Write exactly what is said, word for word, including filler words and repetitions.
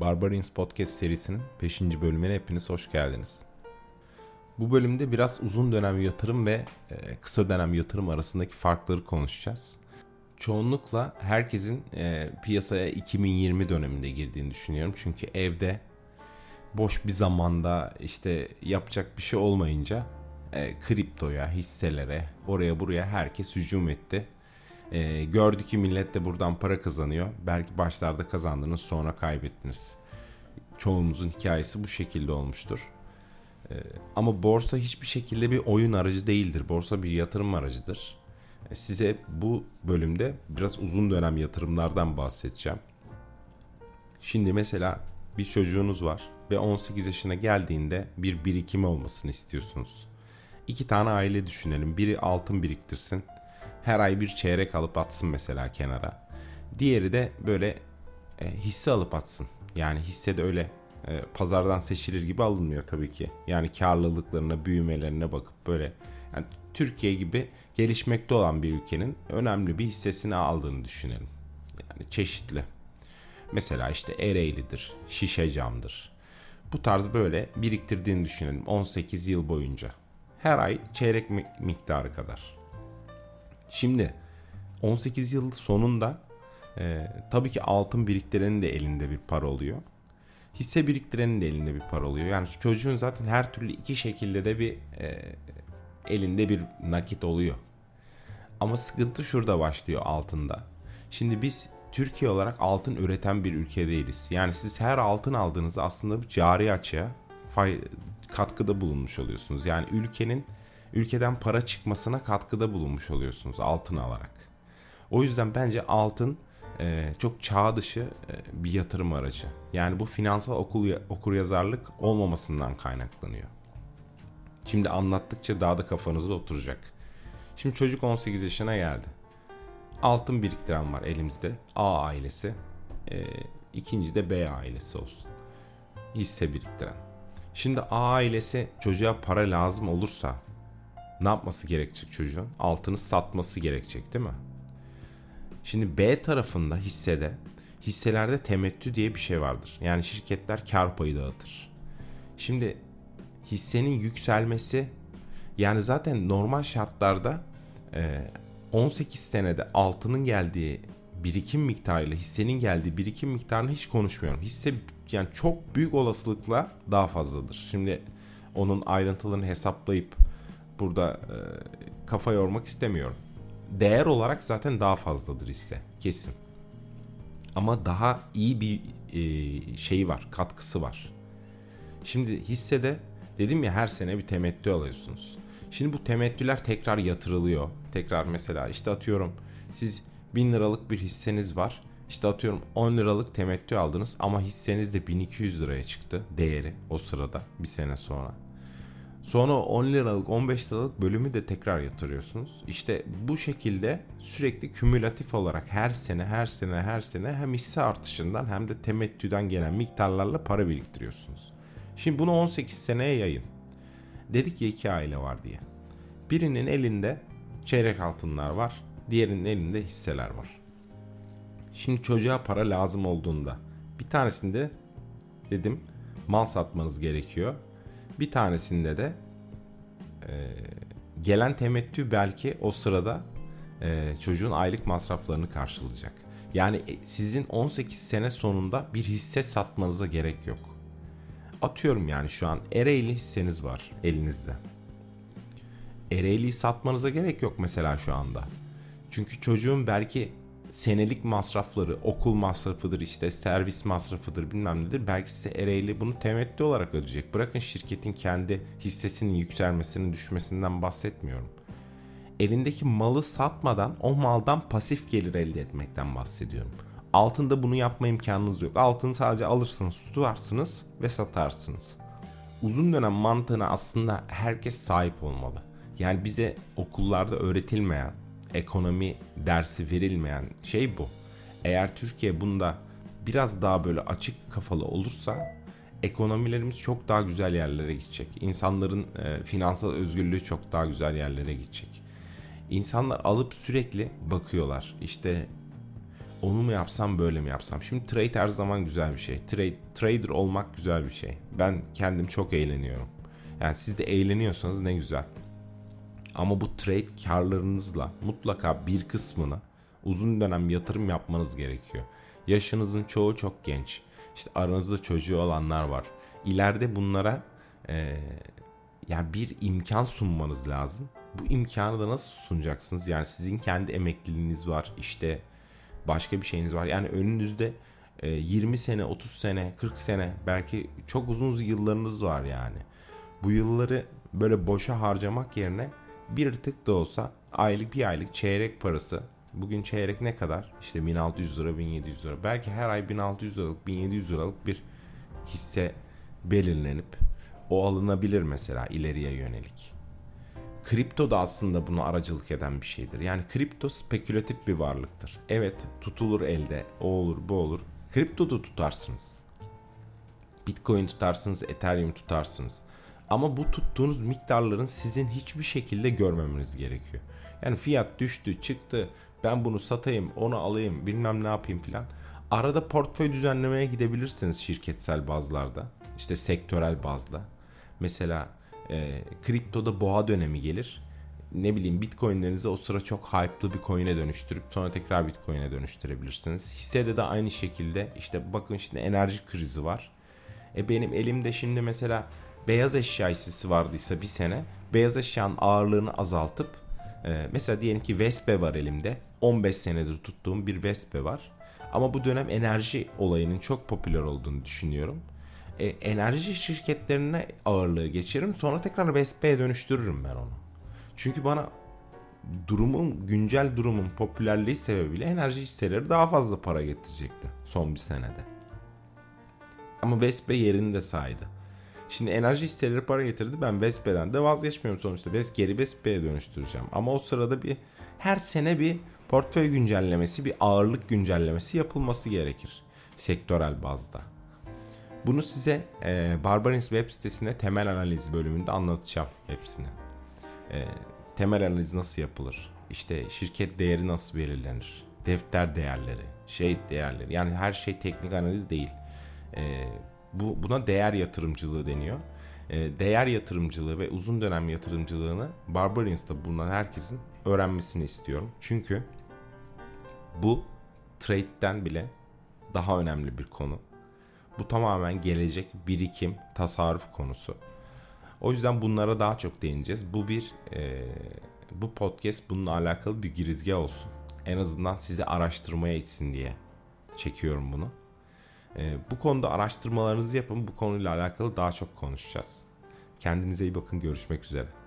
Barbarians Podcast serisinin beşinci bölümüne hepiniz hoş geldiniz. Bu bölümde biraz uzun dönem yatırım ve kısa dönem yatırım arasındaki farkları konuşacağız. Çoğunlukla herkesin piyasaya iki bin yirmi döneminde girdiğini düşünüyorum. Çünkü evde boş bir zamanda işte yapacak bir şey olmayınca kriptoya, hisselere, oraya buraya herkes hücum etti. E, gördü ki millet de buradan para kazanıyor. Belki başlarda kazandınız, sonra kaybettiniz. Çoğumuzun hikayesi bu şekilde olmuştur. E, ama borsa hiçbir şekilde bir oyun aracı değildir. Borsa bir yatırım aracıdır. E, size bu bölümde biraz uzun dönem yatırımlardan bahsedeceğim. Şimdi mesela bir çocuğunuz var ve on sekiz yaşına geldiğinde bir birikimi olmasını istiyorsunuz. İki tane aile düşünelim. Biri altın biriktirsin. Her ay bir çeyrek alıp atsın mesela kenara. Diğeri de böyle e, hisse alıp atsın. Yani hisse de öyle e, pazardan seçilir gibi alınmıyor tabii ki. Yani karlılıklarına, büyümelerine bakıp böyle yani Türkiye gibi gelişmekte olan bir ülkenin önemli bir hissesini aldığını düşünelim. Yani çeşitli. Mesela işte Ereğli'dir, Şişecam'dır. Bu tarz böyle biriktirdiğini düşünelim on sekiz yıl boyunca. Her ay çeyrek miktarı kadar. Şimdi on sekiz yıl sonunda e, tabii ki altın biriktirenin de elinde bir para oluyor. Hisse biriktirenin de elinde bir para oluyor. Yani çocuğun zaten her türlü iki şekilde de bir e, elinde bir nakit oluyor. Ama sıkıntı şurada başlıyor altında. Şimdi biz Türkiye olarak altın üreten bir ülke değiliz. Yani siz her altın aldığınızda aslında bir cari açığa fay- katkıda bulunmuş oluyorsunuz. Yani ülkenin Ülkeden para çıkmasına katkıda bulunmuş oluyorsunuz altın alarak. O yüzden bence altın e, çok çağ dışı e, bir yatırım aracı. Yani bu finansal okul, okuryazarlık olmamasından kaynaklanıyor. Şimdi anlattıkça daha da kafanızda oturacak. Şimdi çocuk on sekiz yaşına geldi. Altın biriktiren var elimizde. A ailesi. E, ikinci de B ailesi olsun. Hisse biriktiren. Şimdi A ailesi çocuğa para lazım olursa ne yapması gerekecek çocuğun? Altını satması gerekecek değil mi? Şimdi B tarafında hissede, hisselerde temettü diye bir şey vardır. Yani şirketler kar payı dağıtır. Şimdi hissenin yükselmesi, yani zaten normal şartlarda on sekiz senede altının geldiği birikim miktarıyla hissenin geldiği birikim miktarını hiç konuşmuyorum. Hisse yani çok büyük olasılıkla daha fazladır. Şimdi onun ayrıntılarını hesaplayıp burada e, kafa yormak istemiyorum. Değer olarak zaten daha fazladır hisse. Kesin. Ama daha iyi bir e, şeyi var. Katkısı var. Şimdi hissede dedim ya her sene bir temettü alıyorsunuz. Şimdi bu temettüler tekrar yatırılıyor. Tekrar mesela işte atıyorum siz bin liralık bir hisseniz var. İşte atıyorum on liralık temettü aldınız ama hisseniz de bin iki yüz liraya çıktı. Değeri o sırada bir sene sonra. Sonra on liralık, on beş liralık bölümü de tekrar yatırıyorsunuz. İşte bu şekilde sürekli kümülatif olarak her sene, her sene, her sene hem hisse artışından hem de temettüden gelen miktarlarla para biriktiriyorsunuz. Şimdi bunu on sekiz seneye yayın. Dedik ya iki aile var diye. Birinin elinde çeyrek altınlar var, diğerinin elinde hisseler var. Şimdi çocuğa para lazım olduğunda bir tanesinde dedim mal satmanız gerekiyor. Bir tanesinde de e, gelen temettü belki o sırada e, çocuğun aylık masraflarını karşılayacak. Yani sizin on sekiz sene sonunda bir hisse satmanıza gerek yok. Atıyorum yani şu an Ereğli hisseniz var elinizde. Ereğli'yi satmanıza gerek yok mesela şu anda. Çünkü çocuğun belki senelik masrafları, okul masrafıdır işte servis masrafıdır bilmem nedir. Belki size Ereğli bunu temettü olarak ödeyecek. Bırakın şirketin kendi hissesinin yükselmesinin düşmesinden bahsetmiyorum. Elindeki malı satmadan o maldan pasif gelir elde etmekten bahsediyorum. Altında bunu yapma imkanınız yok. Altını sadece alırsınız, tutarsınız ve satarsınız. Uzun dönem mantığına aslında herkes sahip olmalı. Yani bize okullarda öğretilmeyen ekonomi dersi verilmeyen şey bu. Eğer Türkiye bunda biraz daha böyle açık kafalı olursa ekonomilerimiz çok daha güzel yerlere gidecek. İnsanların e, finansal özgürlüğü çok daha güzel yerlere gidecek. İnsanlar alıp sürekli bakıyorlar. İşte onu mu yapsam böyle mi yapsam? Şimdi trade her zaman güzel bir şey. Trade, trader olmak güzel bir şey. Ben kendim çok eğleniyorum. Yani siz de eğleniyorsanız ne güzel. Ama bu trade karlarınızla mutlaka bir kısmını uzun dönem yatırım yapmanız gerekiyor. Yaşınızın çoğu çok genç. İşte aranızda çocuğu olanlar var. İleride bunlara e, yani bir imkan sunmanız lazım. Bu imkanı da nasıl sunacaksınız? Yani sizin kendi emekliliğiniz var, işte başka bir şeyiniz var. Yani önünüzde yirmi sene, otuz sene, kırk sene, belki çok uzun yıllarınız var yani. Bu yılları böyle boşa harcamak yerine bir tık da olsa aylık bir aylık çeyrek parası. Bugün çeyrek ne kadar? İşte bin altı yüz lira, bin yedi yüz lira. Belki her ay bin altı yüz liralık, bin yedi yüz liralık bir hisse belirlenip o alınabilir mesela ileriye yönelik. Kripto da aslında buna aracılık eden bir şeydir. Yani kripto spekülatif bir varlıktır. Evet, tutulur elde, o olur bu olur. Kripto da tutarsınız. Bitcoin tutarsınız, Ethereum tutarsınız. Ama bu tuttuğunuz miktarların sizin hiçbir şekilde görmemeniz gerekiyor. Yani fiyat düştü, çıktı, ben bunu satayım, onu alayım, bilmem ne yapayım filan. Arada portföy düzenlemeye gidebilirsiniz şirketsel bazlarda. İşte sektörel bazda. Mesela E, kriptoda boğa dönemi gelir. Ne bileyim, Bitcoin'lerinizi o sıra çok hype'lı bir coin'e dönüştürüp sonra tekrar Bitcoin'e dönüştürebilirsiniz. Hissede de aynı şekilde, işte bakın şimdi enerji krizi var. E benim elimde şimdi mesela beyaz eşya hissesi vardıysa bir sene, beyaz eşyanın ağırlığını azaltıp e, mesela diyelim ki Vespe var elimde. on beş senedir tuttuğum bir Vespe var. Ama bu dönem enerji olayının çok popüler olduğunu düşünüyorum. E, enerji şirketlerine ağırlığı geçiririm. Sonra tekrar Vespe'ye dönüştürürüm ben onu. Çünkü bana durumum, güncel durumun popülerliği sebebiyle enerji hisseleri daha fazla para getirecekti son bir senede. Ama Vespe yerini de saydı. Şimdi enerji hisseleri para getirdi. Ben Vespe'den de vazgeçmiyorum sonuçta. Ves, geri Vespe'ye dönüştüreceğim. Ama o sırada bir her sene bir portföy güncellemesi, bir ağırlık güncellemesi yapılması gerekir sektörel bazda. Bunu size e, Barbarians web sitesinde temel analiz bölümünde anlatacağım hepsini. E, temel analiz nasıl yapılır? İşte şirket değeri nasıl belirlenir? Defter değerleri, şey değerleri. Yani her şey teknik analiz değil. E, bu buna değer yatırımcılığı deniyor. E, değer yatırımcılığı ve uzun dönem yatırımcılığını Barbarians'ta bulunan herkesin öğrenmesini istiyorum. Çünkü bu trade'den bile daha önemli bir konu. Bu tamamen gelecek, birikim, tasarruf konusu. O yüzden bunlara daha çok değineceğiz. Bu bir e, bu podcast bununla alakalı bir girizgah olsun. En azından sizi araştırmaya itsin diye çekiyorum bunu. E, bu konuda araştırmalarınızı yapın. Bu konuyla alakalı daha çok konuşacağız. Kendinize iyi bakın. Görüşmek üzere.